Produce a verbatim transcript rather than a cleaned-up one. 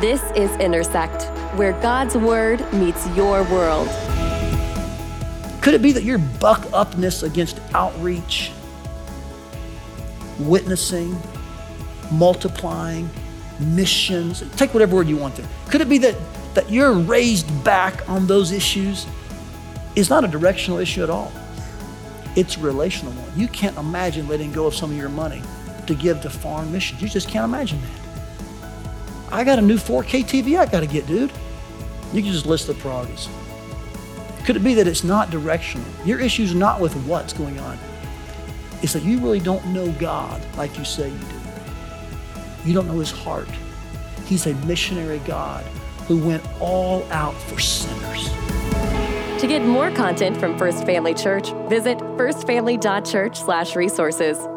This is Intersect, where God's Word meets your world. Could it be that your buck-upness against outreach, witnessing, multiplying, missions, take whatever word you want there. Could it be that, that you're raised back on those issues? It's not a directional issue at all. It's a relational one. You can't imagine letting go of some of your money to give to foreign missions. You just can't imagine that. I got a new four K T V I got to get, dude. You can just list the priorities. Could it be that it's not directional? Your issue's not with what's going on. It's that you really don't know God like you say you do. You don't know his heart. He's a missionary God who went all out for sinners. To get more content from First Family Church, visit first family dot church slash resources.